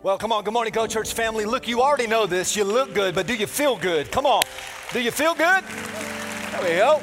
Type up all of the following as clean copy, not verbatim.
Well, come on. Good morning, Go Church family. Look, you already know this. You look good, but do you feel good? Come on. Do you feel good? There we go.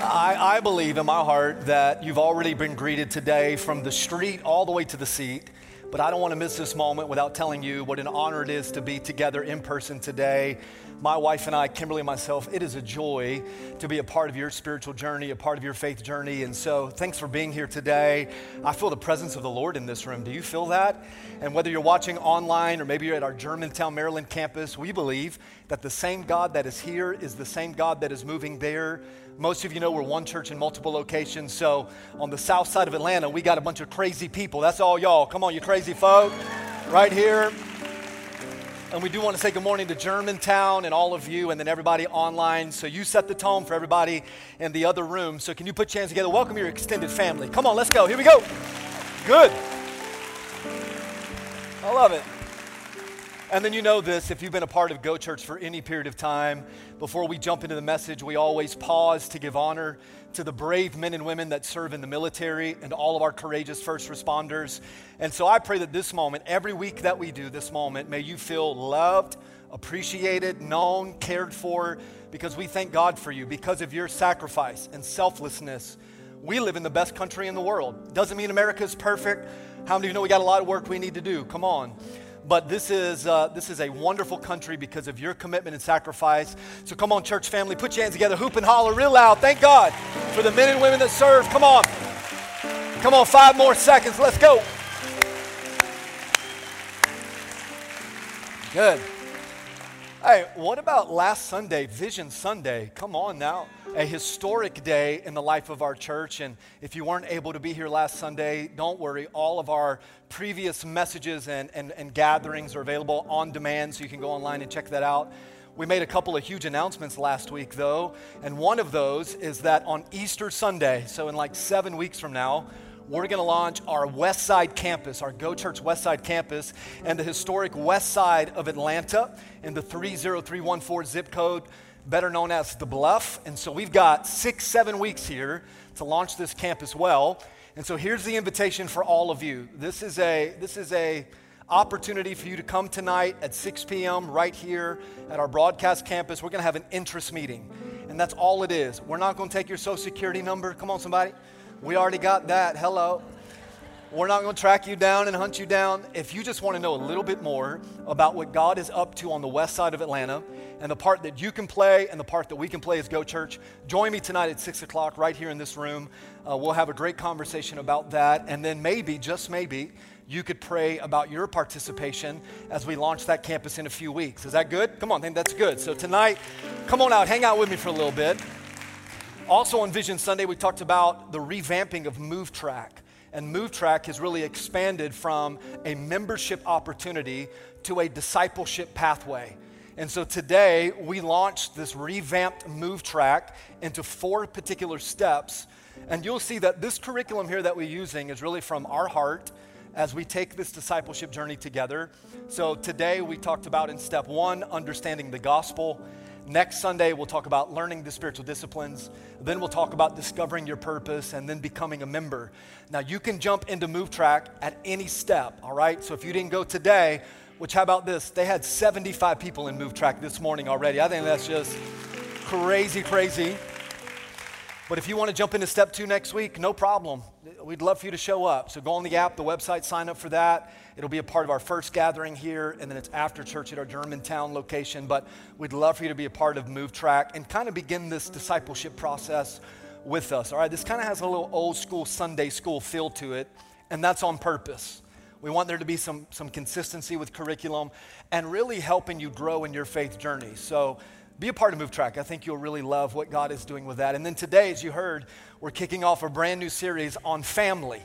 I believe in my heart that you've already been greeted today from the street all the way to the seat, but I don't want to miss this moment without telling you what an honor it is to be together in person today. My wife and I, Kimberly and myself, it is a joy to be a part of your spiritual journey, a part of your faith journey. And so thanks for being here today. I feel the presence of the Lord in this room. Do you feel that? And whether you're watching online or maybe you're at our Germantown, Maryland campus, we believe that the same God that is here is the same God that is moving there. Most of you know we're one church in multiple locations. So on the south side of Atlanta, we got a bunch of crazy people. That's all y'all. Come on, you crazy folk. Right here. And we do want to say good morning to Germantown and all of you and then everybody online. So you set the tone for everybody in the other room. So can you put your hands together? Welcome your extended family. Come on, let's go. Here we go. Good. I love it. And then you know this, if you've been a part of Go Church for any period of time, before we jump into the message, we always pause to give honor to the brave men and women that serve in the military and all of our courageous first responders. And so I pray that this moment, every week that we do this moment, may you feel loved, appreciated, known, cared for, because we thank God for you. Because of your sacrifice and selflessness, we live in the best country in the world. Doesn't mean America is perfect. How many of you know we got a lot of work we need to do? Come on. But this is a wonderful country because of your commitment and sacrifice. So come on, church family, put your hands together, hoop and holler real loud. Thank God for the men and women that serve. Come on. Come on, 5 more seconds. Let's go. Good. Hey, what about last Sunday, Vision Sunday? Come on now. A historic day in the life of our church. And if you weren't able to be here last Sunday, don't worry. All of our previous messages and gatherings are available on demand, so you can go online and check that out. We made a couple of huge announcements last week, though. And one of those is that on Easter Sunday, so in like 7 weeks from now, we're going to launch our Westside Campus, our Go Church Westside Campus, and the historic west side of Atlanta in the 30314 zip code, better known as The Bluff. And so we've got 6-7 weeks here to launch this campus well. And so here's the invitation for all of you. This is a opportunity for you to come tonight at 6 p.m. right here at our broadcast campus. We're going to have an interest meeting, and that's all it is. We're not going to take your social security number. Come on, somebody. We already got that. Hello. We're not going to track you down and hunt you down. If you just want to know a little bit more about what God is up to on the west side of Atlanta and the part that you can play and the part that we can play as Go Church, join me tonight at 6 o'clock right here in this room. We'll have a great conversation about that. And then maybe, just maybe, you could pray about your participation as we launch that campus in a few weeks. Is that good? Come on, I think that's good. So tonight, come on out. Hang out with me for a little bit. Also on Vision Sunday, we talked about the revamping of MoveTrack. And MoveTrack has really expanded from a membership opportunity to a discipleship pathway. And so today, we launched this revamped MoveTrack into 4 particular steps. And you'll see that this curriculum here that we're using is really from our heart as we take this discipleship journey together. So today, we talked about in step 1, understanding the gospel. Next Sunday, we'll talk about learning the spiritual disciplines. Then we'll talk about discovering your purpose and then becoming a member. Now, you can jump into MoveTrack at any step, all right? So if you didn't go today, which how about this? They had 75 people in MoveTrack this morning already. I think that's just crazy, crazy. But if you want to jump into step 2 next week, no problem. We'd love for you to show up. So go on the app, the website, sign up for that. It'll be a part of our first gathering here, and then it's after church at our Germantown location. But we'd love for you to be a part of MoveTrack and kind of begin this discipleship process with us. All right, this kind of has a little old school Sunday school feel to it, and that's on purpose. We want there to be some consistency with curriculum and really helping you grow in your faith journey. So be a part of MoveTrack. I think you'll really love what God is doing with that. And then today, as you heard, we're kicking off a brand new series on family.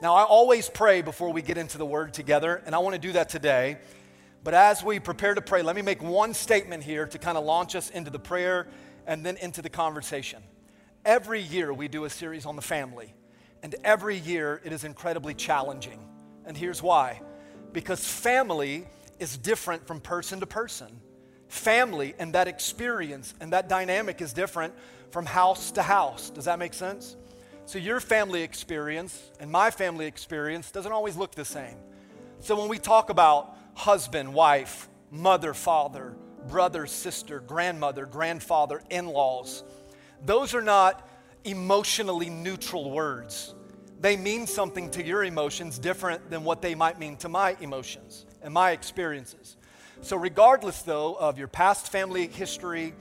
Now, I always pray before we get into the Word together, and I want to do that today. But as we prepare to pray, let me make one statement here to kind of launch us into the prayer and then into the conversation. Every year, we do a series on the family. And every year, it is incredibly challenging. And here's why. Because family is different from person to person. Family and that experience and that dynamic is different from house to house. Does that make sense? So your family experience and my family experience doesn't always look the same. So when we talk about husband, wife, mother, father, brother, sister, grandmother, grandfather, in-laws, those are not emotionally neutral words. They mean something to your emotions different than what they might mean to my emotions and my experiences. So regardless, though, of your past family history,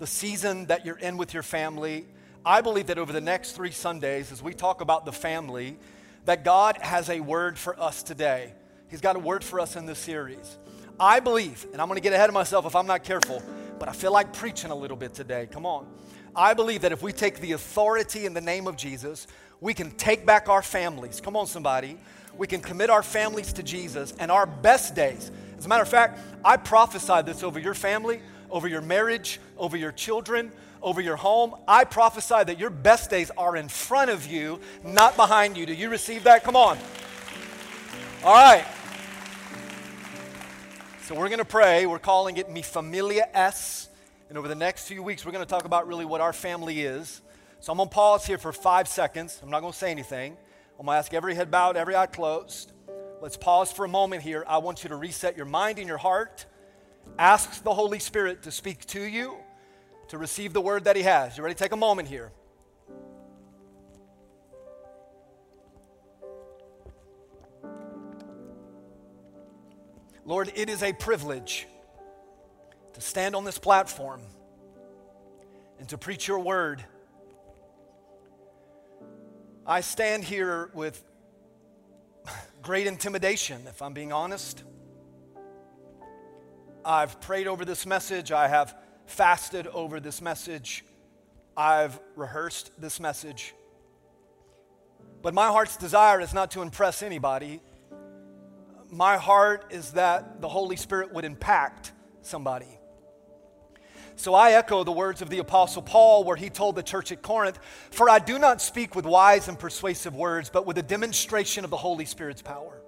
the season that you're in with your family, I believe that over the next 3 Sundays, as we talk about the family, that God has a word for us today. He's got a word for us in this series. I believe, and I'm going to get ahead of myself if I'm not careful, but I feel like preaching a little bit today. Come on. I believe that if we take the authority in the name of Jesus, we can take back our families. Come on, somebody. We can commit our families to Jesus and our best days. As a matter of fact, I prophesied this over your family, over your marriage, over your children, over your home. I prophesy that your best days are in front of you, not behind you. Do you receive that? Come on. All right. So we're going to pray. We're calling it Mi Familia Es. And over the next few weeks, we're going to talk about really what our family is. So I'm going to pause here for 5 seconds. I'm not going to say anything. I'm going to ask every head bowed, every eye closed. Let's pause for a moment here. I want you to reset your mind and your heart. Ask the Holy Spirit to speak to you, to receive the word that he has. You ready? Take a moment here. Lord, it is a privilege to stand on this platform and to preach your word. I stand here with great intimidation, if I'm being honest. I've prayed over this message. I have fasted over this message. I've rehearsed this message. But my heart's desire is not to impress anybody. My heart is that the Holy Spirit would impact somebody. So I echo the words of the Apostle Paul where he told the church at Corinth, "For I do not speak with wise and persuasive words, but with a demonstration of the Holy Spirit's power."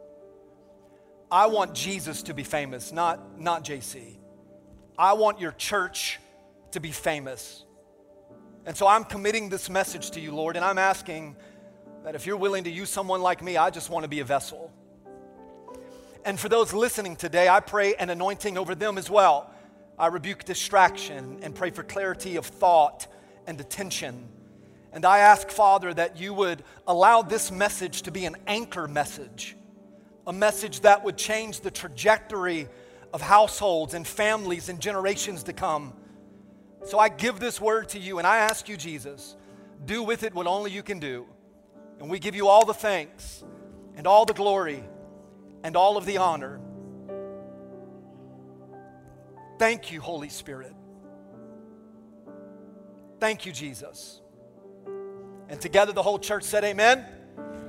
I want Jesus to be famous, not JC. I want your church to be famous. And so I'm committing this message to you, Lord, and I'm asking that if you're willing to use someone like me, I just want to be a vessel. And for those listening today, I pray an anointing over them as well. I rebuke distraction and pray for clarity of thought and attention. And I ask, Father, that you would allow this message to be an anchor message, a message that would change the trajectory of households and families and generations to come. So I give this word to you and I ask you, Jesus, do with it what only you can do. And we give you all the thanks and all the glory and all of the honor. Thank you, Holy Spirit. Thank you, Jesus. And together the whole church said amen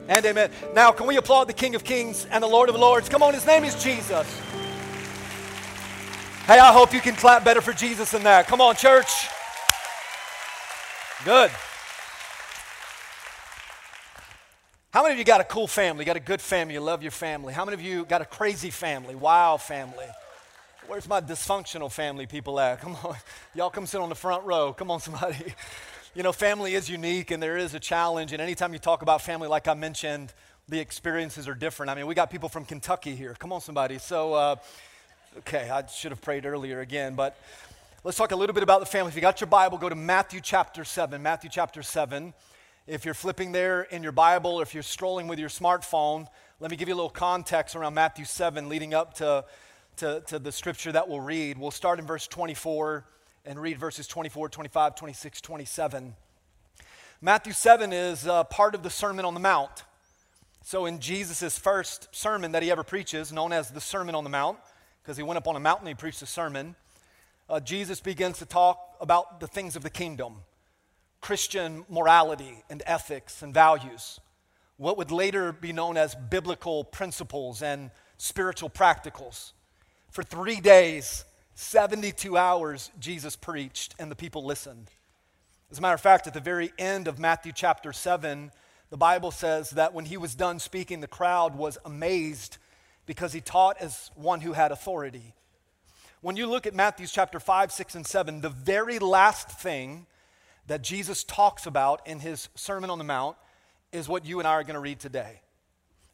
and amen. Now, can we applaud the King of Kings and the Lord of Lords? Come on, his name is Jesus. Hey, I hope you can clap better for Jesus than that. Come on, church. Good. How many of you got a cool family? Got a good family? You love your family? How many of you got a crazy family? Wow, family. Where's my dysfunctional family people at? Come on. Y'all come sit on the front row. Come on, somebody. You know, family is unique and there is a challenge. And anytime you talk about family, like I mentioned, the experiences are different. I mean, we got people from Kentucky here. Come on, somebody. So, okay, I should have prayed earlier again. But let's talk a little bit about the family. If you got your Bible, go to Matthew chapter 7. Matthew chapter 7. If you're flipping there in your Bible or if you're strolling with your smartphone, let me give you a little context around Matthew 7 leading up to the scripture that we'll read. We'll start in verse 24 and read verses 24, 25, 26, 27. Matthew 7 is part of the Sermon on the Mount. So in Jesus' first sermon that he ever preaches, known as the Sermon on the Mount, because he went up on a mountain and he preached a sermon, Jesus begins to talk about the things of the kingdom, Christian morality and ethics and values, what would later be known as biblical principles and spiritual practicals. For 3 days, 72 hours, Jesus preached and the people listened. As a matter of fact, at the very end of Matthew chapter 7, the Bible says that when he was done speaking, the crowd was amazed because he taught as one who had authority. When you look at Matthew chapter 5, 6, and 7, the very last thing that Jesus talks about in his Sermon on the Mount is what you and I are going to read today.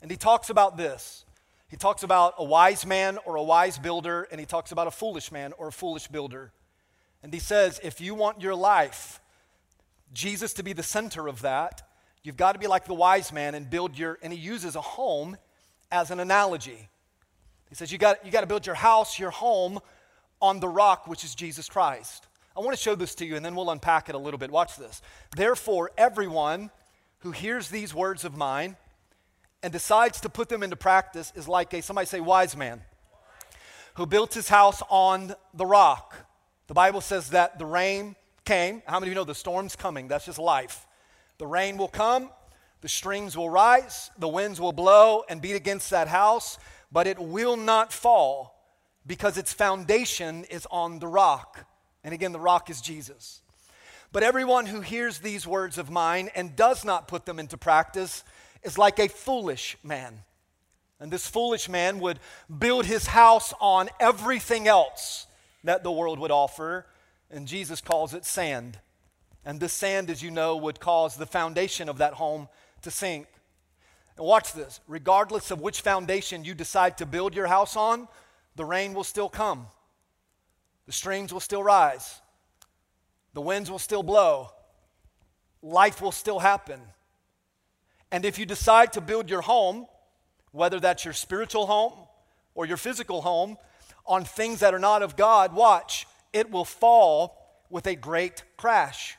And he talks about this. He talks about a wise man or a wise builder, and he talks about a foolish man or a foolish builder. And he says, if you want your life, Jesus to be the center of that, you've got to be like the wise man and build your, and he uses a home as an analogy. He says, you got to build your house, your home, on the rock, which is Jesus Christ. I want to show this to you, and then we'll unpack it a little bit. Watch this. Therefore, everyone who hears these words of mine and decides to put them into practice is like a, somebody say, wise man, who built his house on the rock. The Bible says that the rain came. How many of you know the storm's coming? That's just life. The rain will come, the streams will rise, the winds will blow and beat against that house, but it will not fall because its foundation is on the rock. And again, the rock is Jesus. But everyone who hears these words of mine and does not put them into practice is like a foolish man. And this foolish man would build his house on everything else that the world would offer, and Jesus calls it sand. And this sand, as you know, would cause the foundation of that home to sink. And watch this. Regardless of which foundation you decide to build your house on, the rain will still come. The streams will still rise. The winds will still blow. Life will still happen. And if you decide to build your home, whether that's your spiritual home or your physical home, on things that are not of God, watch, it will fall with a great crash.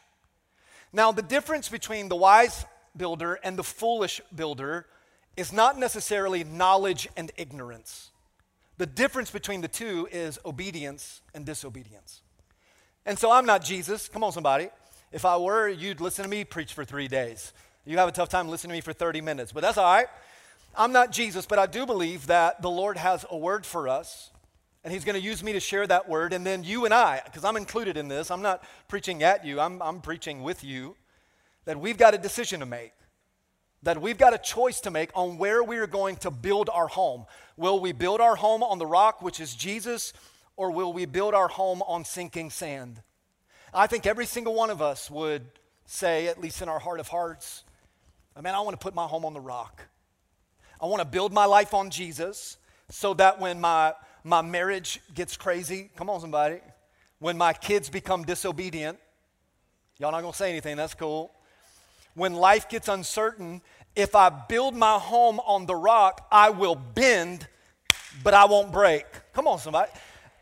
Now, the difference between the wise builder and the foolish builder is not necessarily knowledge and ignorance. The difference between the two is obedience and disobedience. And so I'm not Jesus. Come on, somebody. If I were, you'd listen to me preach for 3 days. You have a tough time listening to me for 30 minutes, but that's all right. I'm not Jesus, but I do believe that the Lord has a word for us, and he's going to use me to share that word, and then you and I, because I'm included in this, I'm not preaching at you, I'm preaching with you, that we've got a decision to make, that we've got a choice to make on where we are going to build our home. Will we build our home on the rock, which is Jesus, or will we build our home on sinking sand? I think every single one of us would say, at least in our heart of hearts, man, I want to put my home on the rock. I want to build my life on Jesus so that when my marriage gets crazy, come on somebody, when my kids become disobedient, y'all not going to say anything, that's cool. When life gets uncertain, if I build my home on the rock, I will bend, but I won't break. Come on somebody.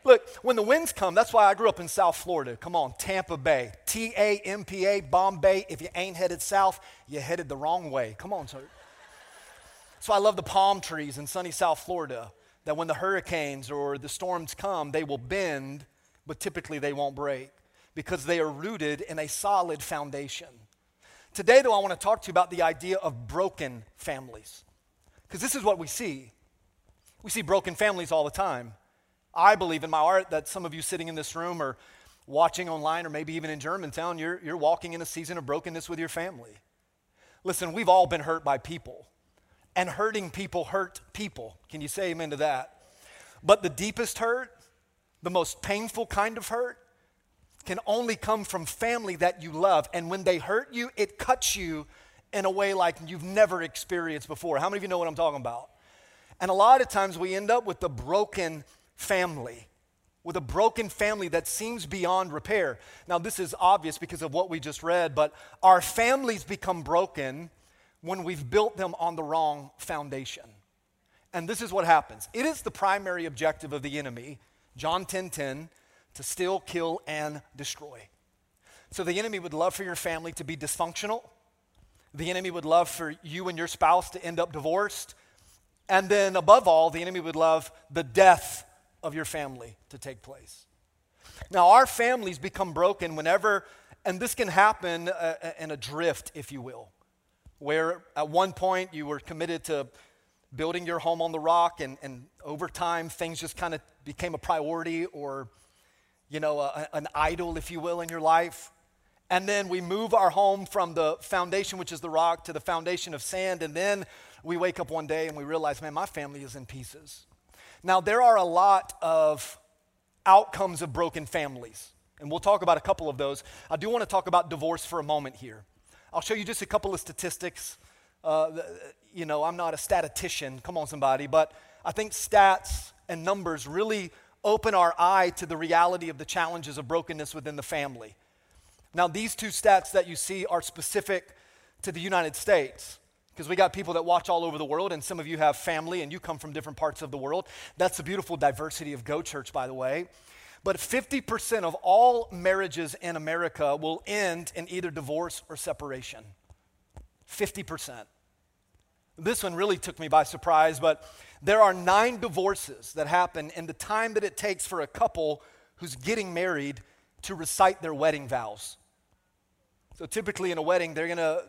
Look, when the winds come, that's why I grew up in South Florida. Come on, Tampa Bay, T-A-M-P-A, Bombay. If you ain't headed south, you headed the wrong way. Come on, sir. That's why I love the palm trees in sunny South Florida, that when the hurricanes or the storms come, they will bend, but typically they won't break because they are rooted in a solid foundation. Today, though, I want to talk to you about the idea of broken families, because this is what we see. We see broken families all the time. I believe in my heart that some of you sitting in this room or watching online or maybe even in Germantown, you're walking in a season of brokenness with your family. Listen, we've all been hurt by people, and hurting people hurt people. Can you say amen to that? But the deepest hurt, the most painful kind of hurt, can only come from family that you love. And when they hurt you, it cuts you in a way like you've never experienced before. How many of you know what I'm talking about? And a lot of times we end up with the broken family, with a broken family that seems beyond repair. Now, this is obvious because of what we just read, but our families become broken when we've built them on the wrong foundation. And this is what happens. It is the primary objective of the enemy, John 10:10, to steal, kill, and destroy. So the enemy would love for your family to be dysfunctional. The enemy would love for you and your spouse to end up divorced. And then above all, the enemy would love the death of your family to take place. Now, our families become broken whenever, and this can happen in a drift, if you will, where at one point you were committed to building your home on the rock, and over time things just kind of became a priority or, you know, an idol, if you will, in your life. And then we move our home from the foundation, which is the rock, to the foundation of sand, and then we wake up one day and we realize, man, my family is in pieces. Now, there are a lot of outcomes of broken families, and we'll talk about a couple of those. I do want to talk about divorce for a moment here. I'll show you just a couple of statistics You know, I'm not a statistician, come on somebody, but I think stats and numbers really open our eye to the reality of the challenges of brokenness within the family. Now, these two stats that you see are specific to the United States, because we got people that watch all over the world, and some of you have family and you come from different parts of the world. That's the beautiful diversity of Go Church, by the way. But 50% of all marriages in America will end in either divorce or separation. 50%. This one really took me by surprise, but there are 9 divorces that happen in the time that it takes for a couple who's getting married to recite their wedding vows. So typically in a wedding, they're going to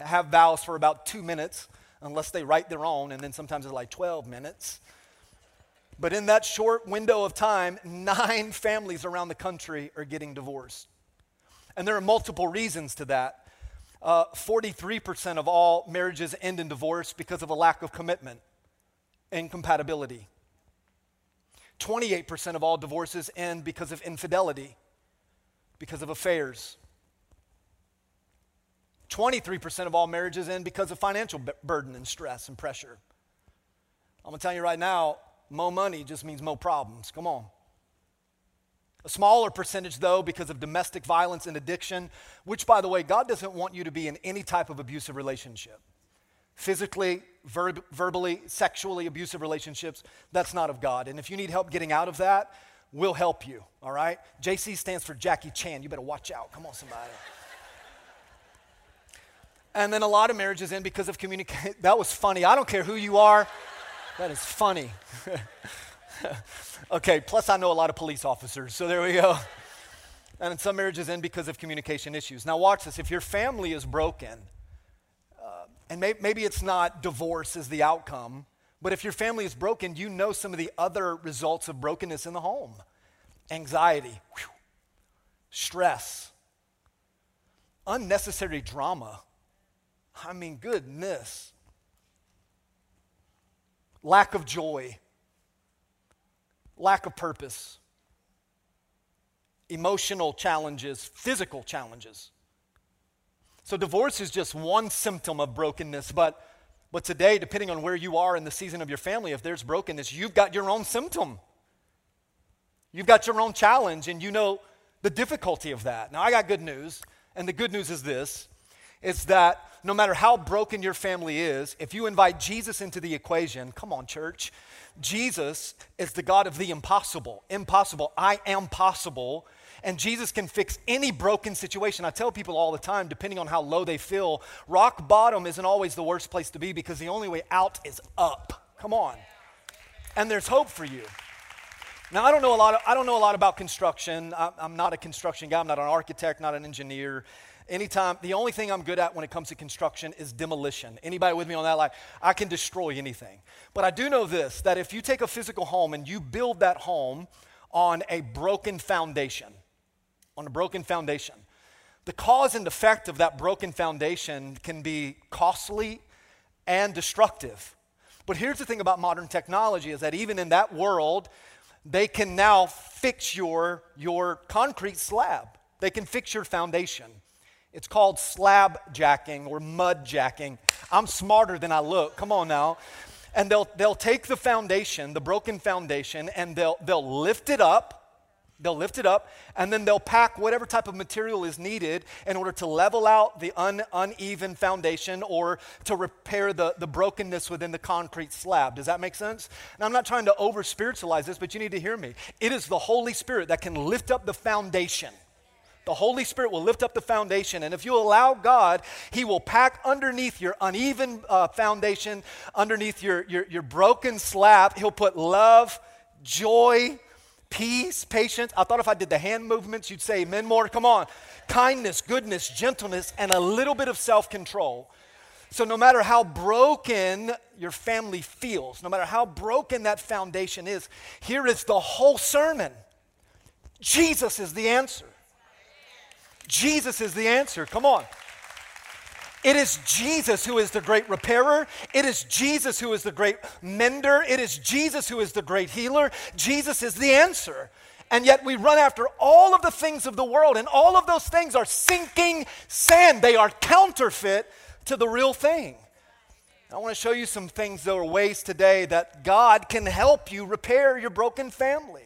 have vows for about 2 minutes, unless they write their own, and then sometimes it's like 12 minutes. But in that short window of time, 9 families around the country are getting divorced. And there are multiple reasons to that. 43% of all marriages end in divorce because of a lack of commitment, incompatibility. 28% of all divorces end because of infidelity, because of affairs. 23% of all marriages end because of financial burden and stress and pressure. I'm going to tell you right now, more money just means more problems. Come on. A smaller percentage, though, because of domestic violence and addiction, which, by the way, God doesn't want you to be in any type of abusive relationship. Physically, verbally, sexually abusive relationships, that's not of God. And if you need help getting out of that, we'll help you, all right? JC stands for Jackie Chan. You better watch out. Come on, somebody. And then a lot of marriages end because of communication. That was funny. I don't care who you are. That is funny. Okay, plus I know a lot of police officers, so there we go. And some marriages end because of communication issues. Now watch this. If your family is broken, and maybe it's not divorce is the outcome, but if your family is broken, you know some of the other results of brokenness in the home. Anxiety, stress, unnecessary drama. I mean, goodness. Lack of joy. Lack of purpose, emotional challenges, physical challenges. So divorce is just one symptom of brokenness, but today, depending on where you are in the season of your family, if there's brokenness, you've got your own symptom. You've got your own challenge, and you know the difficulty of that. Now, I got good news, and the good news is this. It's that no matter how broken your family is, if you invite Jesus into the equation, come on, church, Jesus is the God of the impossible. Impossible. I am possible. And Jesus can fix any broken situation. I tell people all the time, depending on how low they feel, rock bottom isn't always the worst place to be because the only way out is up. Come on. And there's hope for you. Now, I don't know a lot about construction. I'm not a construction guy. I'm not an architect, not an engineer. Anytime, the only thing I'm good at when it comes to construction is demolition. Anybody with me on that? Like, I can destroy anything. But I do know this, that if you take a physical home and you build that home on a broken foundation, the cause and effect of that broken foundation can be costly and destructive. But here's the thing about modern technology is that even in that world, they can now fix your concrete slab. They can fix your foundation. It's called slab jacking or mud jacking. I'm smarter than I look. Come on now. And they'll take the foundation, the broken foundation, and they'll lift it up. They'll lift it up, and then they'll pack whatever type of material is needed in order to level out the uneven foundation or to repair the brokenness within the concrete slab. Does that make sense? And I'm not trying to over-spiritualize this, but you need to hear me. It is the Holy Spirit that can lift up the foundation. The Holy Spirit will lift up the foundation, and if you allow God, He will pack underneath your uneven foundation, underneath your broken slab. He'll put love, joy, peace, patience. I thought if I did the hand movements, you'd say amen more. Come on. Kindness, goodness, gentleness, and a little bit of self-control. So no matter how broken your family feels, no matter how broken that foundation is, here is the whole sermon. Jesus is the answer. Jesus is the answer. Come on. It is Jesus who is the great repairer. It is Jesus who is the great mender. It is Jesus who is the great healer. Jesus is the answer. And yet we run after all of the things of the world, and all of those things are sinking sand. They are counterfeit to the real thing. I want to show you some things, though, or ways today that God can help you repair your broken family.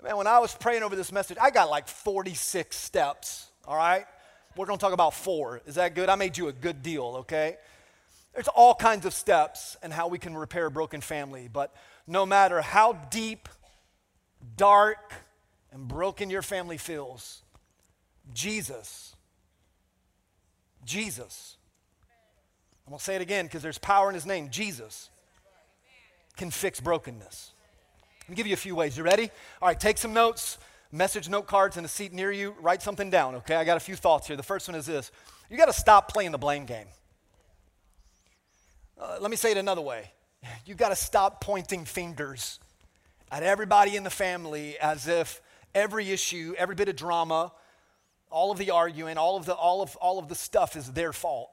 Man, when I was praying over this message, I got like 46 steps, all right? We're going to talk about 4. Is that good? I made you a good deal, okay? There's all kinds of steps in how we can repair a broken family, but no matter how deep, dark, and broken your family feels, Jesus, I'm going to say it again because there's power in his name. Jesus can fix brokenness. Let me give you a few ways. You ready? All right, take some notes, message note cards in a seat near you. Write something down, okay? I got a few thoughts here. The first one is this. You got to stop playing the blame game. Let me say it another way. You got to stop pointing fingers at everybody in the family as if every issue, every bit of drama, all of the arguing, all of the stuff is their fault.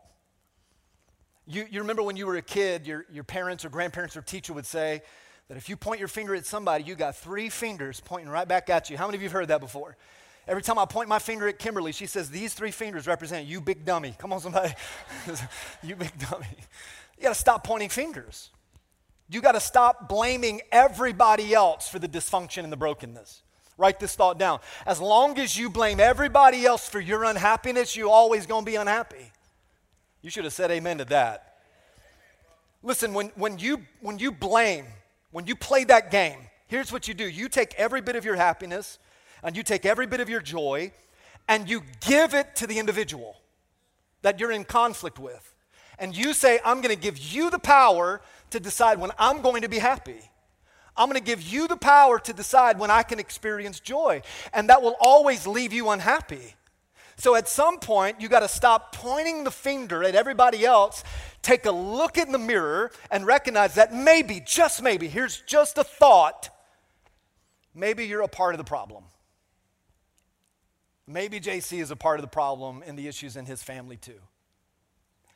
You remember when you were a kid, your parents or grandparents or teacher would say that if you point your finger at somebody, you got 3 fingers pointing right back at you. How many of you have heard that before? Every time I point my finger at Kimberly, she says, these 3 fingers represent you, big dummy. Come on, somebody. You big dummy. You got to stop pointing fingers. You got to stop blaming everybody else for the dysfunction and the brokenness. Write this thought down. As long as you blame everybody else for your unhappiness, you're always going to be unhappy. You should have said amen to that. Listen, when you blame, when you play that game, here's what you do. You take every bit of your happiness and you take every bit of your joy and you give it to the individual that you're in conflict with. And you say, I'm going to give you the power to decide when I'm going to be happy. I'm going to give you the power to decide when I can experience joy. And that will always leave you unhappy. So at some point, you got to stop pointing the finger at everybody else, take a look in the mirror, and recognize that maybe, just maybe, here's just a thought, maybe you're a part of the problem. Maybe JC is a part of the problem and the issues in his family too.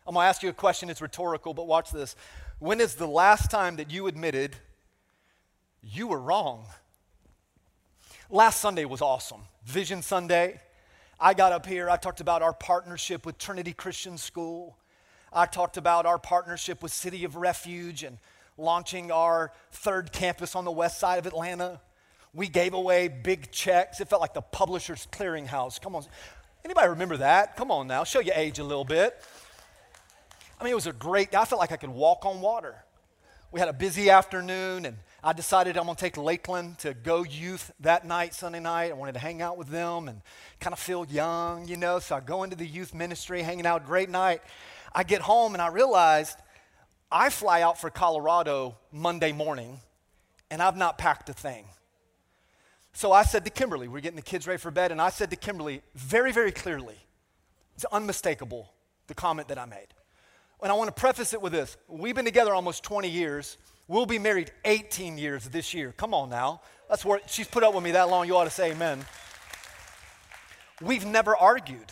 I'm going to ask you a question. It's rhetorical, but watch this. When is the last time that you admitted you were wrong? Last Sunday was awesome. Vision Sunday. I got up here, I talked about our partnership with Trinity Christian School. I talked about our partnership with City of Refuge and launching our 3rd campus on the west side of Atlanta. We gave away big checks. It felt like the Publisher's Clearinghouse. Come on. Anybody remember that? Come on now. Show your age a little bit. I mean, it was a great day. I felt like I could walk on water. We had a busy afternoon, and I decided I'm going to take Lakeland to Go Youth that night, Sunday night. I wanted to hang out with them and kind of feel young, you know. So I go into the youth ministry, hanging out, great night. I get home, and I realized I fly out for Colorado Monday morning, and I've not packed a thing. So I said to Kimberly, we're getting the kids ready for bed, and I said to Kimberly very, very clearly, it's unmistakable, the comment that I made. And I want to preface it with this. We've been together almost 20 years. We'll be married 18 years this year. Come on now. That's where she's put up with me that long. You ought to say amen. We've never argued.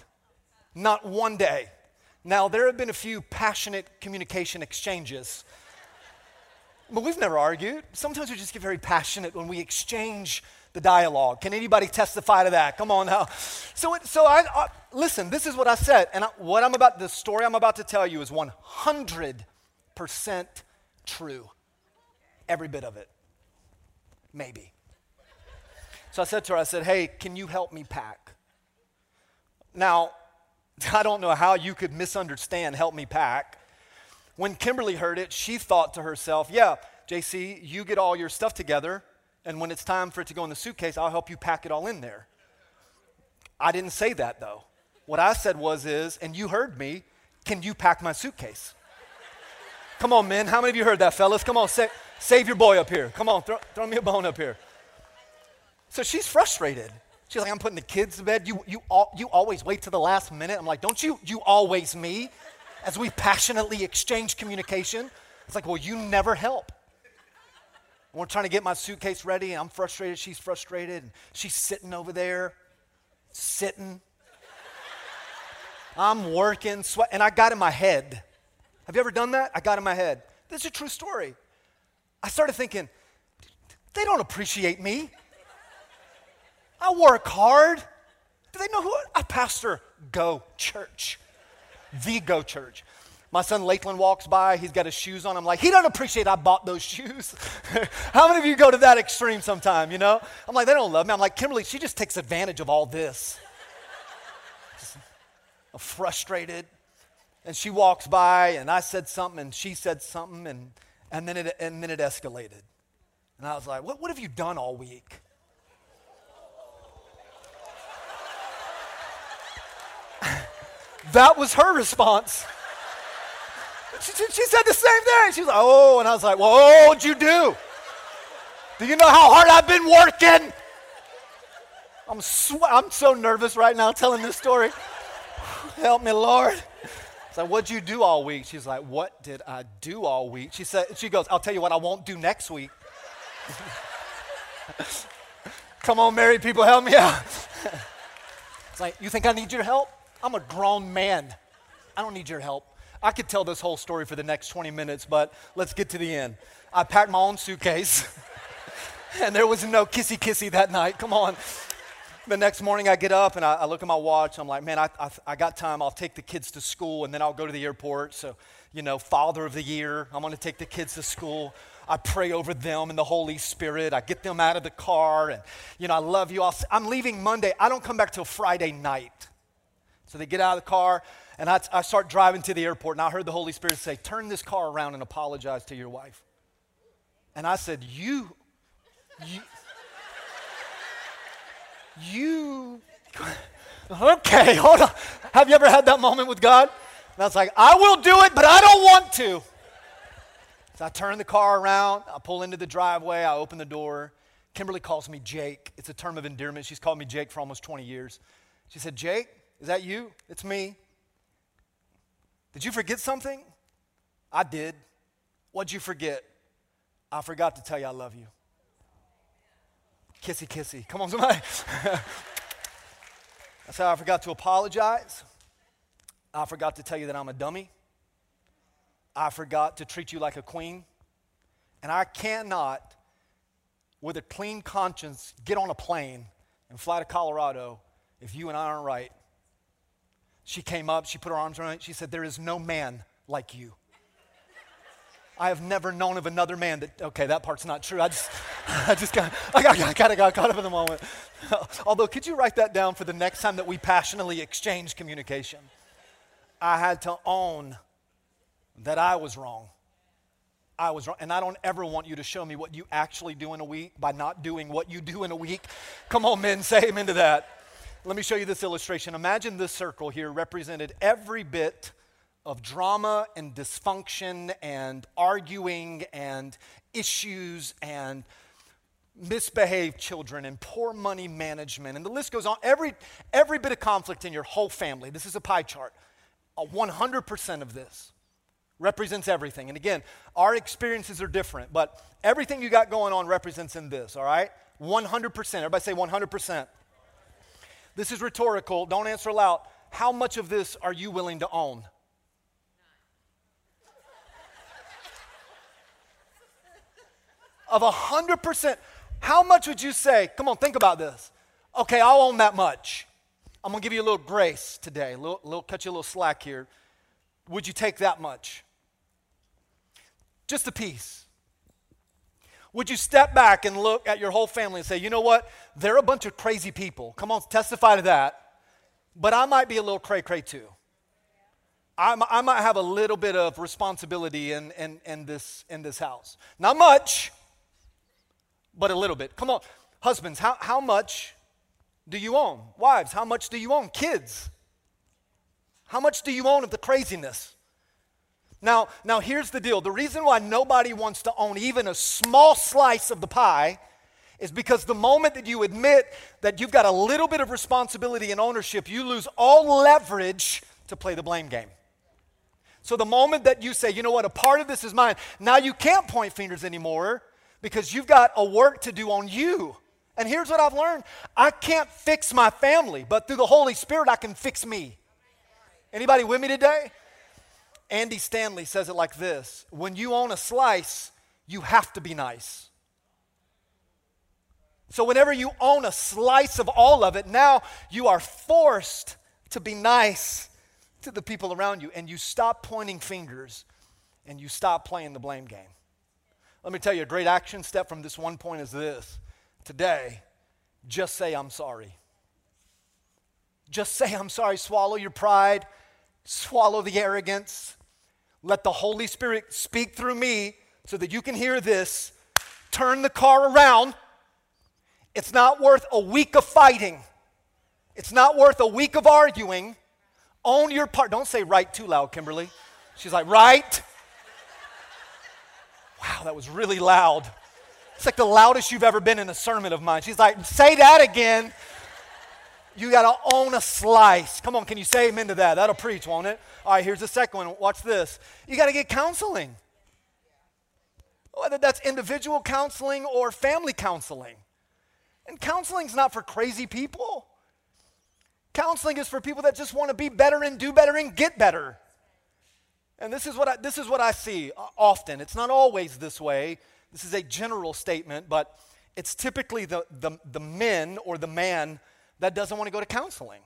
Not one day. Now, there have been a few passionate communication exchanges. But we've never argued. Sometimes we just get very passionate when we exchange the dialogue. Can anybody testify to that? Come on now. So listen, this is what I said. And the story I'm about to tell you is 100% true. Every bit of it. Maybe. So I said to her, I said, hey, can you help me pack? Now, I don't know how you could misunderstand help me pack. When Kimberly heard it, she thought to herself, yeah, JC, you get all your stuff together, and when it's time for it to go in the suitcase, I'll help you pack it all in there. I didn't say that, though. What I said was, and you heard me, can you pack my suitcase? Come on, men. How many of you heard that, fellas? Come on, save your boy up here. Come on, throw me a bone up here. So she's frustrated. She's like, I'm putting the kids to bed. You always wait to the last minute. I'm like, don't you always me? As we passionately exchange communication, it's like, well, you never help. And we're trying to get my suitcase ready, and I'm frustrated, she's frustrated, and she's sitting over there, I'm working, sweating, and I got in my head. Have you ever done that? I got in my head. This is a true story. I started thinking, they don't appreciate me. I work hard. Do they know who I pastor? Go Church. The Go Church. My son Lakeland walks by, he's got his shoes on. I'm like, he don't appreciate I bought those shoes. How many of you go to that extreme sometime, you know? I'm like, they don't love me. I'm like, Kimberly, she just takes advantage of all this. I'm frustrated. And she walks by, and I said something, and she said something, and then it escalated. And I was like, what have you done all week? That was her response. She said the same thing. She was like, oh, and I was like, well, oh, what'd you do? Do you know how hard I've been working? I'm so nervous right now telling this story. Help me, Lord. I was like, what'd you do all week? She's like, what did I do all week? She goes, I'll tell you what I won't do next week. Come on, married people, help me out. It's like, you think I need your help? I'm a grown man. I don't need your help. I could tell this whole story for the next 20 minutes, but let's get to the end. I packed my own suitcase, and there was no kissy-kissy that night. Come on. The next morning, I get up, and I look at my watch. I'm like, man, I got time. I'll take the kids to school, and then I'll go to the airport. So, you know, Father of the Year, I'm going to take the kids to school. I pray over them in the Holy Spirit. I get them out of the car, and, you know, I love you. I'm leaving Monday. I don't come back till Friday night. So they get out of the car, and I start driving to the airport, and I heard the Holy Spirit say, turn this car around and apologize to your wife. And I said, you, okay, hold on. Have you ever had that moment with God? And I was like, I will do it, but I don't want to. So I turn the car around, I pull into the driveway, I open the door. Kimberly calls me Jake. It's a term of endearment. She's called me Jake for almost 20 years. She said, Jake, is that you? It's me. Did you forget something? I did. What'd you forget? I forgot to tell you I love you. Kissy, kissy. Come on, somebody. I said, I forgot to apologize. I forgot to tell you that I'm a dummy. I forgot to treat you like a queen. And I cannot, with a clean conscience, get on a plane and fly to Colorado if you and I aren't right. She came up, she put her arms around it, she said, there is no man like you. I have never known of another man that, okay, that part's not true. I got caught up in the moment. Although, could you write that down for the next time that we passionately exchange communication? I had to own that I was wrong. I was wrong, and I don't ever want you to show me what you actually do in a week by not doing what you do in a week. Come on, men, say amen to that. Let me show you this illustration. Imagine this circle here represented every bit of drama and dysfunction and arguing and issues and misbehaved children and poor money management. And the list goes on. Every bit of conflict in your whole family. This is a pie chart. 100% of this represents everything. And again, our experiences are different, but everything you got going on represents in this, all right? 100%. Everybody say 100%. This is rhetorical. Don't answer loud. How much of this are you willing to own? Of 100%, how much would you say, come on, think about this. Okay, I'll own that much. I'm going to give you a little grace today, cut you a little slack here. Would you take that much? Just a piece. Would you step back and look at your whole family and say, you know what? They're a bunch of crazy people. Come on, testify to that. But I might be a little cray-cray too. I might have a little bit of responsibility in this house. Not much, but a little bit. Come on. Husbands, how much do you own? Wives, how much do you own? Kids, how much do you own of the craziness? Now here's the deal. The reason why nobody wants to own even a small slice of the pie is because the moment that you admit that you've got a little bit of responsibility and ownership, you lose all leverage to play the blame game. So the moment that you say, you know what, a part of this is mine, now you can't point fingers anymore because you've got a work to do on you. And here's what I've learned. I can't fix my family, but through the Holy Spirit, I can fix me. Anybody with me today? Andy Stanley says it like this. When you own a slice, you have to be nice. So whenever you own a slice of all of it, now you are forced to be nice to the people around you and you stop pointing fingers and you stop playing the blame game. Let me tell you, a great action step from this one point is this. Today, just say, I'm sorry. Just say, I'm sorry. Swallow your pride. Swallow the arrogance. Let the Holy Spirit speak through me so that you can hear this. Turn the car around. It's not worth a week of fighting. It's not worth a week of arguing. Own your part. Don't say right too loud, Kimberly. She's like, right? Wow, that was really loud. It's like the loudest you've ever been in a sermon of mine. She's like, say that again. You got to own a slice. Come on, can you say amen to that? That'll preach, won't it? All right, here's the second one. Watch this. You got to get counseling. Whether that's individual counseling or family counseling. And counseling's not for crazy people. Counseling is for people that just want to be better and do better and get better. And this is what I see often. It's not always this way. This is a general statement, but it's typically the men or the man that doesn't want to go to counseling.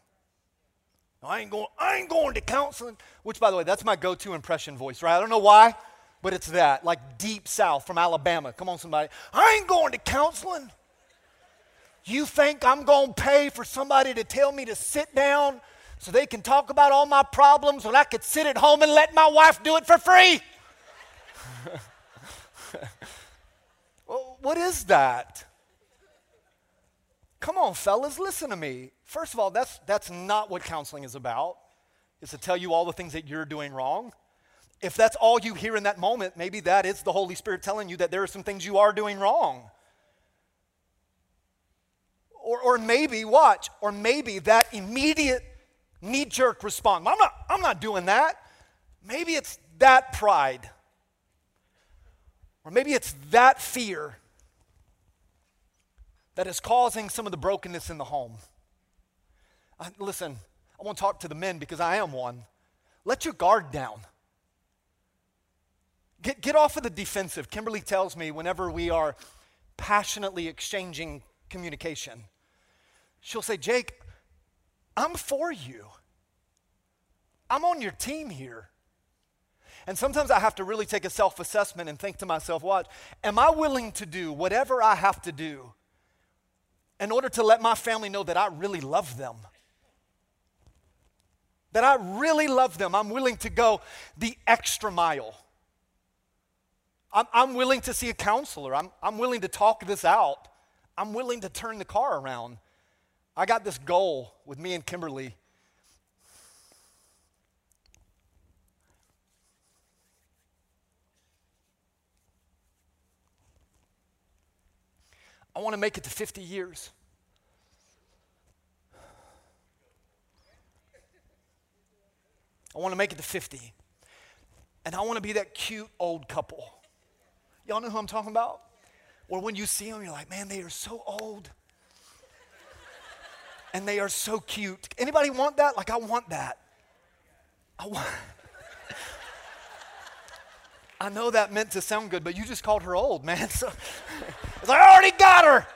I ain't going to counseling. Which, by the way, that's my go-to impression voice, right? I don't know why, but it's that. Like deep south from Alabama. Come on, somebody. I ain't going to counseling. You think I'm going to pay for somebody to tell me to sit down so they can talk about all my problems when I could sit at home and let my wife do it for free? Well, what is that? Come on, fellas, listen to me. First of all, that's not what counseling is about. It's to tell you all the things that you're doing wrong. If that's all you hear in that moment, maybe that is the Holy Spirit telling you that there are some things you are doing wrong. Or maybe that immediate knee-jerk response. I'm not doing that. Maybe it's that pride. Or maybe it's that fear that is causing some of the brokenness in the home. Listen, I want to talk to the men because I am one. Let your guard down. Get off of the defensive. Kimberly tells me whenever we are passionately exchanging communication, she'll say, Jake, I'm for you. I'm on your team here. And sometimes I have to really take a self-assessment and think to myself, what? Am I willing to do whatever I have to do in order to let my family know that I really love them? That I really love them. I'm willing to go the extra mile. I'm willing to see a counselor. I'm willing to talk this out. I'm willing to turn the car around. I got this goal with me and Kimberly. I want to make it to 50 years. I want to make it to 50. And I want to be that cute old couple. Y'all know who I'm talking about? Or when you see them, you're like, man, they are so old. And they are so cute. Anybody want that? Like, I want that. I know that meant to sound good, but you just called her old, man. So it's like, I already got her.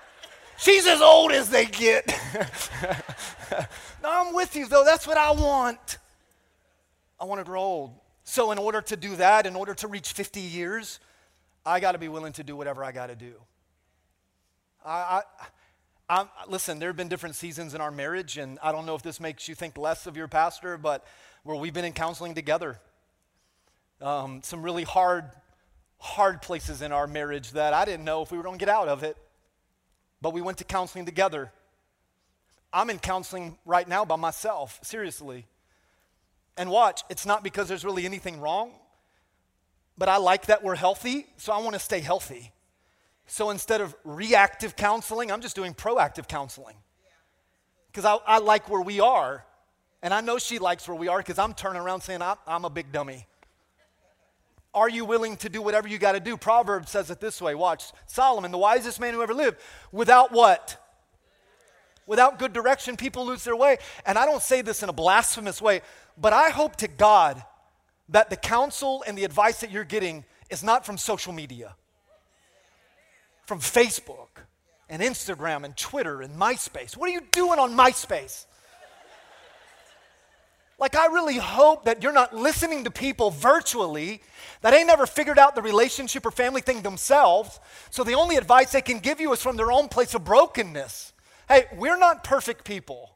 She's as old as they get. No, I'm with you, though. That's what I want. I want to grow old. So in order to do that, in order to reach 50 years, I got to be willing to do whatever I got to do. Listen, there have been different seasons in our marriage, and I don't know if this makes you think less of your pastor, but where we've been in counseling together. Some really hard places in our marriage that I didn't know if we were going to get out of it. But we went to counseling together. I'm in counseling right now by myself, seriously. And watch, it's not because there's really anything wrong, but I like that we're healthy, so I want to stay healthy. So instead of reactive counseling, I'm just doing proactive counseling. Because I like where we are. And I know she likes where we are because I'm turning around saying, I'm a big dummy. Are you willing to do whatever you got to do? Proverbs says it this way. Watch. Solomon, the wisest man who ever lived. Without what? Without good direction, people lose their way. And I don't say this in a blasphemous way, but I hope to God that the counsel and the advice that you're getting is not from social media. From Facebook and Instagram and Twitter and MySpace. What are you doing on MySpace? Like, I really hope that you're not listening to people virtually that ain't never figured out the relationship or family thing themselves, so the only advice they can give you is from their own place of brokenness. Hey, we're not perfect people,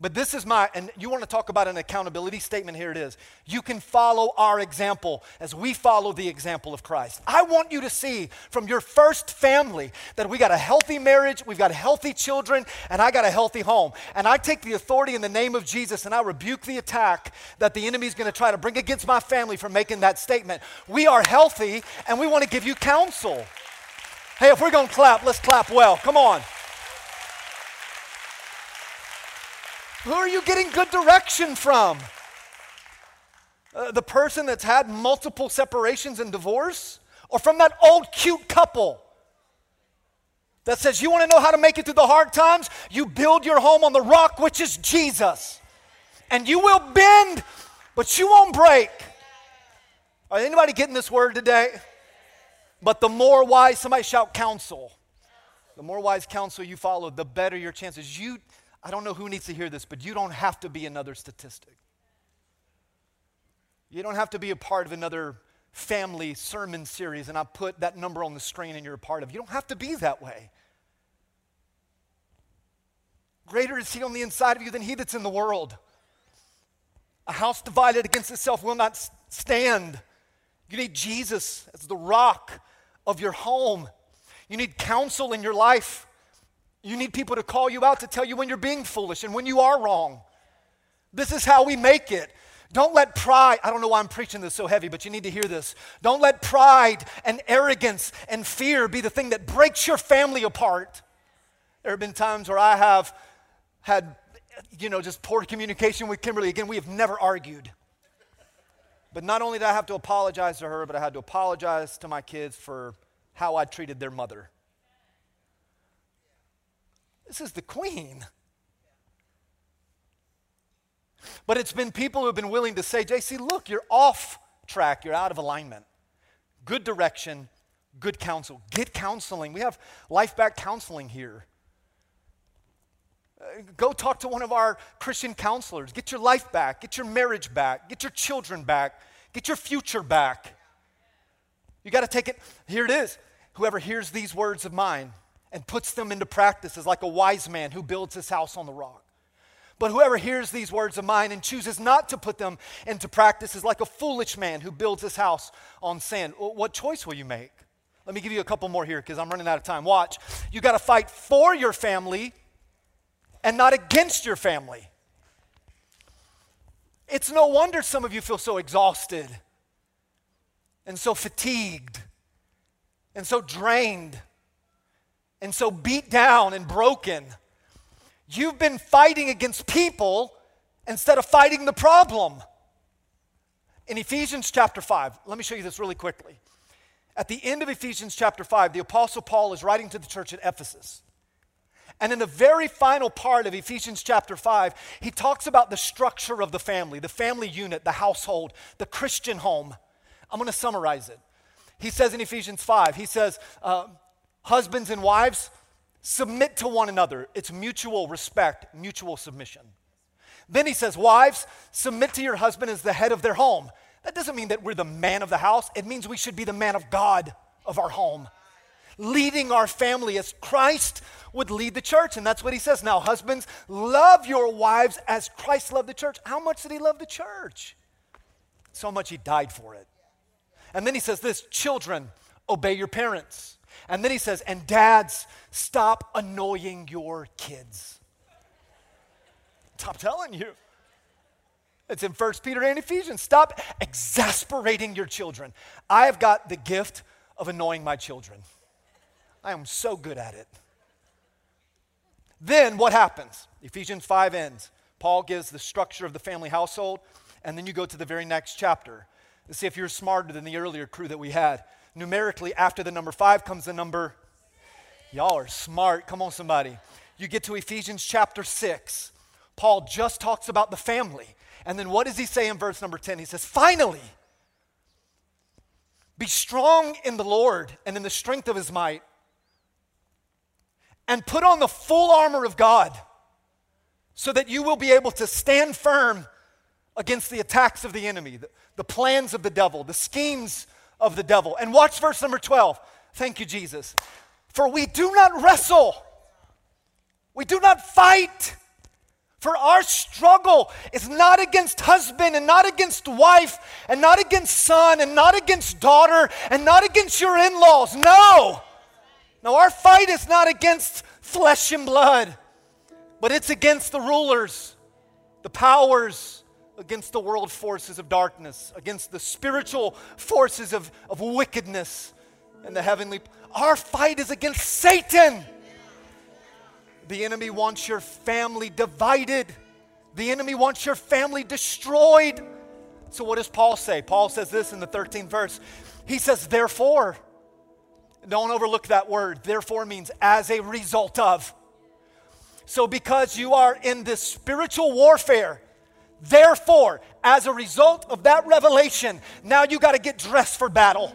but this is my, and you want to talk about an accountability statement, here it is. You can follow our example as we follow the example of Christ. I want you to see from your first family that we got a healthy marriage, we've got healthy children, and I got a healthy home. And I take the authority in the name of Jesus and I rebuke the attack that the enemy's going to try to bring against my family for making that statement. We are healthy and we want to give you counsel. Hey, if we're going to clap, let's clap well. Come on. Who are you getting good direction from? The person that's had multiple separations and divorce? Or from that old cute couple that says, you want to know how to make it through the hard times? You build your home on the rock, which is Jesus. And you will bend, but you won't break. Are anybody getting this word today? But the more wise, somebody shout counsel. The more wise counsel you follow, the better your chances. I don't know who needs to hear this, but you don't have to be another statistic. You don't have to be a part of another family sermon series, and I put that number on the screen and you're a part of. You don't have to be that way. Greater is he on the inside of you than he that's in the world. A house divided against itself will not stand. You need Jesus as the rock of your home. You need counsel in your life. You need people to call you out to tell you when you're being foolish and when you are wrong. This is how we make it. Don't let pride, I don't know why I'm preaching this so heavy, but you need to hear this. Don't let pride and arrogance and fear be the thing that breaks your family apart. There have been times where I have had, just poor communication with Kimberly. Again, we have never argued. But not only did I have to apologize to her, but I had to apologize to my kids for how I treated their mother. This is the queen. But it's been people who have been willing to say, JC, look, you're off track. You're out of alignment. Good direction, good counsel. Get counseling. We have Life Back counseling here. Go talk to one of our Christian counselors. Get your life back. Get your marriage back. Get your children back. Get your future back. You got to take it. Here it is. Whoever hears these words of mine and puts them into practice is like a wise man who builds his house on the rock. But whoever hears these words of mine and chooses not to put them into practice is like a foolish man who builds his house on sand. What choice will you make? Let me give you a couple more here because I'm running out of time. Watch. You got to fight for your family and not against your family. It's no wonder some of you feel so exhausted and so fatigued and so drained and so beat down and broken. You've been fighting against people instead of fighting the problem. In Ephesians chapter 5, let me show you this really quickly. At the end of Ephesians chapter 5, the Apostle Paul is writing to the church at Ephesus. And in the very final part of Ephesians chapter 5, he talks about the structure of the family unit, the household, the Christian home. I'm going to summarize it. He says in Ephesians 5, he says, husbands and wives, submit to one another. It's mutual respect, mutual submission. Then he says, wives, submit to your husband as the head of their home. That doesn't mean that we're the man of the house. It means we should be the man of God of our home, leading our family as Christ would lead the church. And that's what he says. Now, husbands, love your wives as Christ loved the church. How much did he love the church? So much he died for it. And then he says this, children, obey your parents. And then he says, and dads, stop annoying your kids. Stop telling you. It's in 1 Peter and Ephesians. Stop exasperating your children. I have got the gift of annoying my children. I am so good at it. Then what happens? Ephesians 5 ends. Paul gives the structure of the family household. And then you go to the very next chapter. Let's see if you're smarter than the earlier crew that we had. Numerically, after the number 5 comes the number. Y'all are smart. Come on, somebody. You get to Ephesians chapter 6. Paul just talks about the family. And then what does he say in verse number 10? He says, finally, be strong in the Lord and in the strength of his might, and put on the full armor of God so that you will be able to stand firm against the attacks of the enemy, the plans of the devil, the schemes of the devil. And watch verse number 12. Thank you, Jesus. For we do not wrestle. We do not fight. For our struggle is not against husband and not against wife and not against son and not against daughter and not against your in-laws. No. No, our fight is not against flesh and blood, but it's against the rulers, the powers, against the world forces of darkness, against the spiritual forces of wickedness in the heavenly. Our fight is against Satan. The enemy wants your family divided. The enemy wants your family destroyed. So what does Paul say? Paul says this in the 13th verse. He says, therefore. Don't overlook that word. Therefore means as a result of. So because you are in this spiritual warfare, therefore, as a result of that revelation, now you got to get dressed for battle.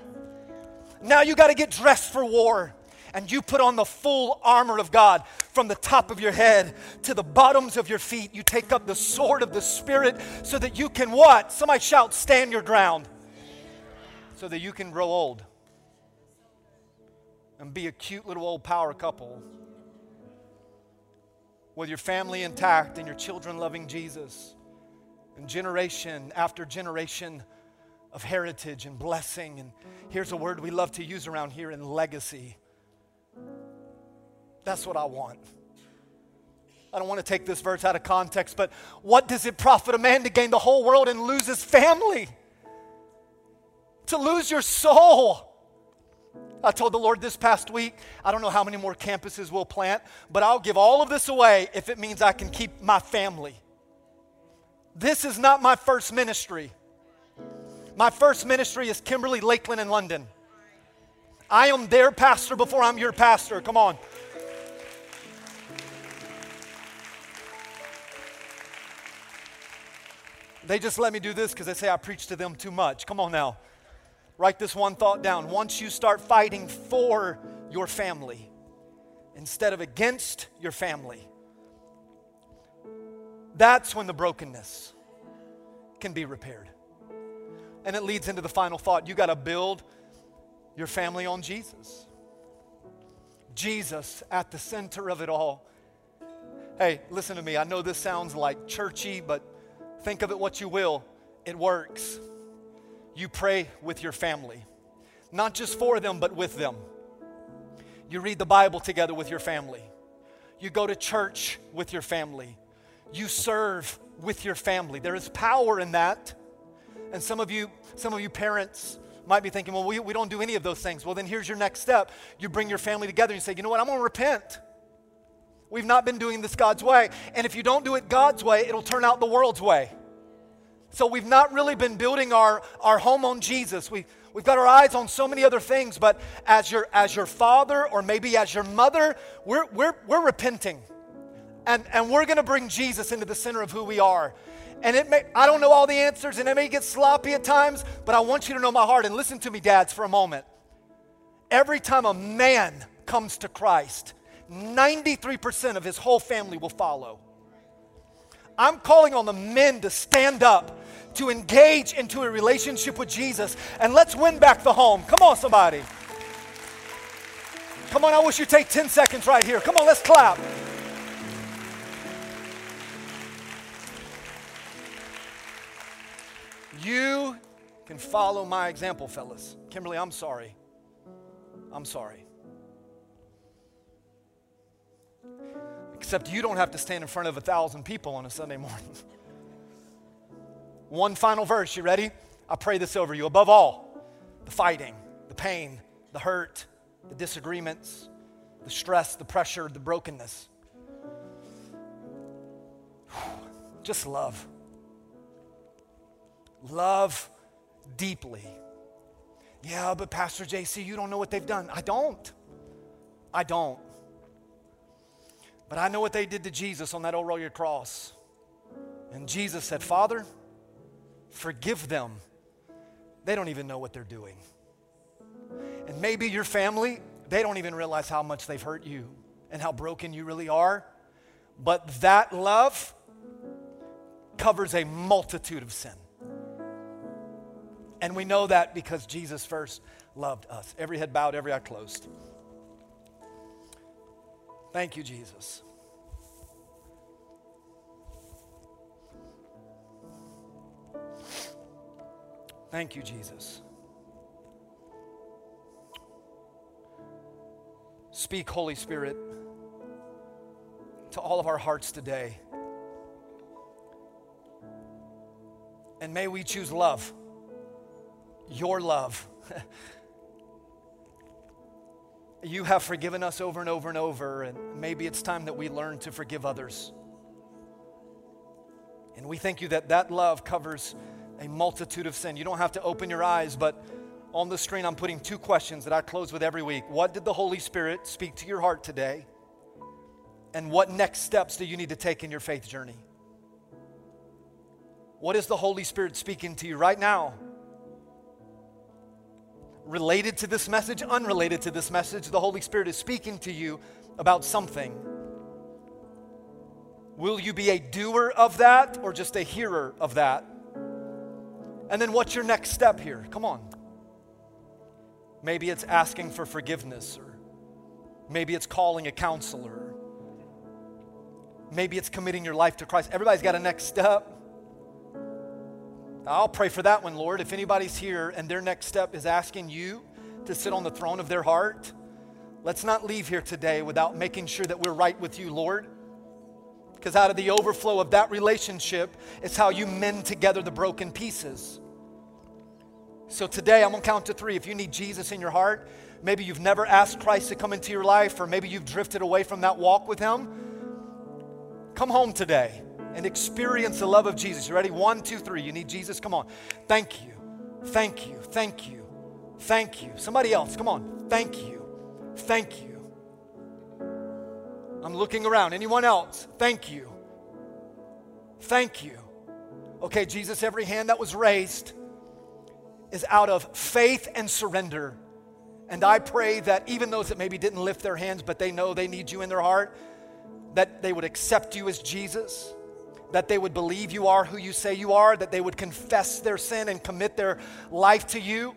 Now you got to get dressed for war. And you put on the full armor of God from the top of your head to the bottoms of your feet. You take up the sword of the Spirit so that you can what? Somebody shout, stand your ground. So that you can grow old and be a cute little old power couple with your family intact and your children loving Jesus and generation after generation of heritage and blessing. And here's a word we love to use around here in legacy. That's what I want. I don't want to take this verse out of context, but what does it profit a man to gain the whole world and lose his family? To lose your soul. I told the Lord this past week, I don't know how many more campuses we'll plant, but I'll give all of this away if it means I can keep my family. This is not my first ministry. My first ministry is Kimberly, Lakeland, and London. I am their pastor before I'm your pastor. Come on. They just let me do this because they say I preach to them too much. Come on now. Write this one thought down. Once you start fighting for your family instead of against your family, that's when the brokenness can be repaired. And it leads into the final thought. You got to build your family on Jesus. Jesus at the center of it all. Hey, listen to me. I know this sounds like churchy, but think of it what you will. It works. You pray with your family. Not just for them, but with them. You read the Bible together with your family. You go to church with your family. You serve with your family. There is power in that. And some of you parents might be thinking, well, we don't do any of those things. Well, then here's your next step. You bring your family together and you say, you know what, I'm going to repent. We've not been doing this God's way. And if you don't do it God's way, it'll turn out the world's way. So we've not really been building our home on Jesus. We've got our eyes on so many other things, but as your father or maybe as your mother, we're repenting. And we're going to bring Jesus into the center of who we are. And I don't know all the answers, and it may get sloppy at times, but I want you to know my heart. And listen to me, dads, for a moment. Every time a man comes to Christ, 93% of his whole family will follow. I'm calling on the men to stand up, to engage into a relationship with Jesus, and let's win back the home. Come on, somebody. Come on, I wish you'd take 10 seconds right here. Come on, let's clap. You can follow my example, fellas. Kimberly, I'm sorry. I'm sorry. Except you don't have to stand in front of 1,000 people on a Sunday morning. One final verse, you ready? I pray this over you. Above all, the fighting, the pain, the hurt, the disagreements, the stress, the pressure, the brokenness. Just love. Love deeply. Yeah, but Pastor JC, you don't know what they've done. I don't. But I know what they did to Jesus on that old rugged cross. And Jesus said, Father, forgive them. They don't even know what they're doing. And maybe your family, they don't even realize how much they've hurt you and how broken you really are. But that love covers a multitude of sin. And we know that because Jesus first loved us. Every head bowed, every eye closed. Thank you, Jesus. Thank you, Jesus. Speak, Holy Spirit, to all of our hearts today. And may we choose love, your love. You have forgiven us over and over and over, and maybe it's time that we learn to forgive others. And we thank you that that love covers a multitude of sin. You don't have to open your eyes, but on the screen I'm putting two questions that I close with every week. What did the Holy Spirit speak to your heart today? And what next steps do you need to take in your faith journey? What is the Holy Spirit speaking to you right now? Related to this message, unrelated to this message, the Holy Spirit is speaking to you about something. Will you be a doer of that or just a hearer of that? And then what's your next step here? Come on. Maybe it's asking for forgiveness, or maybe it's calling a counselor. Maybe it's committing your life to Christ. Everybody's got a next step. I'll pray for that one, Lord. If anybody's here and their next step is asking you to sit on the throne of their heart, let's not leave here today without making sure that we're right with you, Lord. Because out of the overflow of that relationship is how you mend together the broken pieces. So today, I'm going to count to three. If you need Jesus in your heart, maybe you've never asked Christ to come into your life, or maybe you've drifted away from that walk with Him, come home today and experience the love of Jesus. You ready? 1, 2, 3. You need Jesus? Come on. Thank you. Thank you. Thank you. Thank you. Somebody else. Come on. Thank you. Thank you. I'm looking around. Anyone else? Thank you. Thank you. Okay, Jesus, every hand that was raised is out of faith and surrender. And I pray that even those that maybe didn't lift their hands, but they know they need you in their heart, that they would accept you as Jesus, that they would believe you are who you say you are, that they would confess their sin and commit their life to you,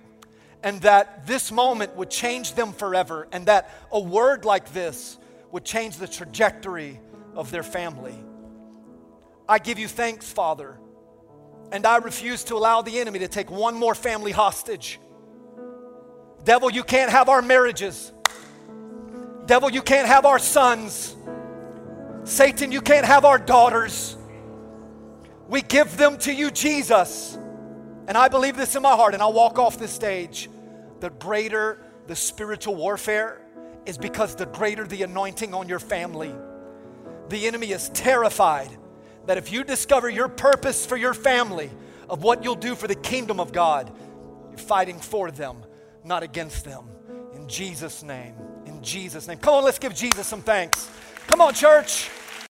and that this moment would change them forever, and that a word like this would change the trajectory of their family. I give you thanks, Father, and I refuse to allow the enemy to take one more family hostage. Devil, you can't have our marriages. Devil, you can't have our sons. Satan, you can't have our daughters. We give them to you, Jesus. And I believe this in my heart, and I'll walk off this stage. The greater the spiritual warfare is because the greater the anointing on your family. The enemy is terrified that if you discover your purpose for your family, of what you'll do for the kingdom of God, you're fighting for them, not against them. In Jesus' name, in Jesus' name. Come on, let's give Jesus some thanks. Come on, church.